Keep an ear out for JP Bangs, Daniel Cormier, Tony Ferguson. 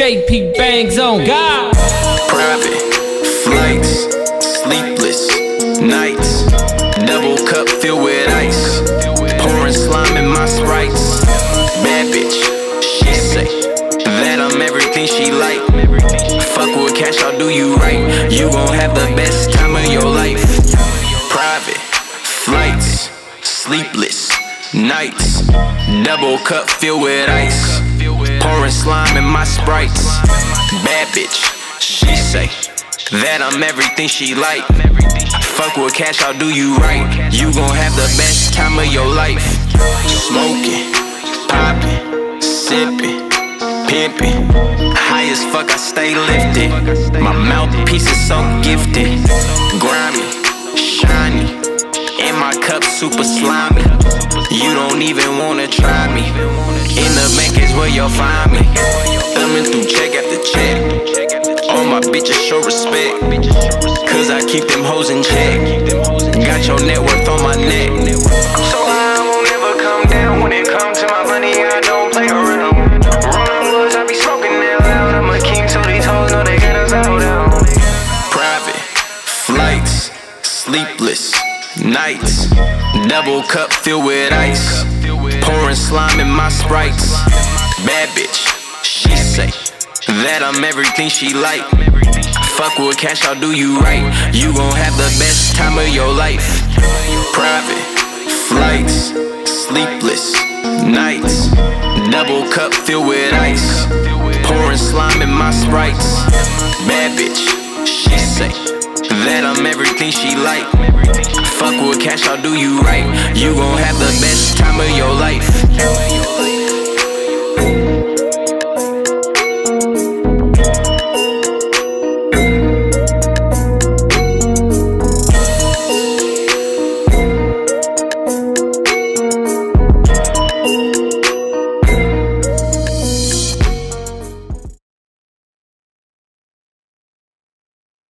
JP Bangs on God. Private flights, sleepless nights, double cup filled with ice, pouring slime in my sprites. Bad bitch, she say that I'm everything she like. Fuck with cash, I'll do you right. You gon' have the best time of your life. Private flights, sleepless nights, double cup filled with ice, pouring slime in my sprites. Bad bitch, she say that I'm everything she like. Fuck with cash, I'll do you right. You gon' have the best time of your life. Smoking, poppin', sippin', pimpin', high as fuck, I stay lifted. My mouthpiece is so gifted. Grimy, shiny, in my cup super slimy. You don't even wanna try me. In the bank is where you'll find me. Thumbing through check after check. All my bitches show respect, cause I keep them hoes in check. Got your net worth on my neck. I'm so high, I won't never come down. When it comes to my money, I don't play around. Rolling woods, I be smoking that loud. I'm a king, so these hoes know they got us out. Private flights, sleepless nights, double cup filled with ice, pouring slime in my sprites. Bad bitch, she say that I'm everything she like. Fuck with cash, I'll do you right. You gon' have the best time of your life. Private flights, sleepless nights, double cup filled with ice, pouring slime in my sprites. Bad bitch, she say that I'm everything she like. Fuck with cash, I'll do you right. You gon' have the best time of your life.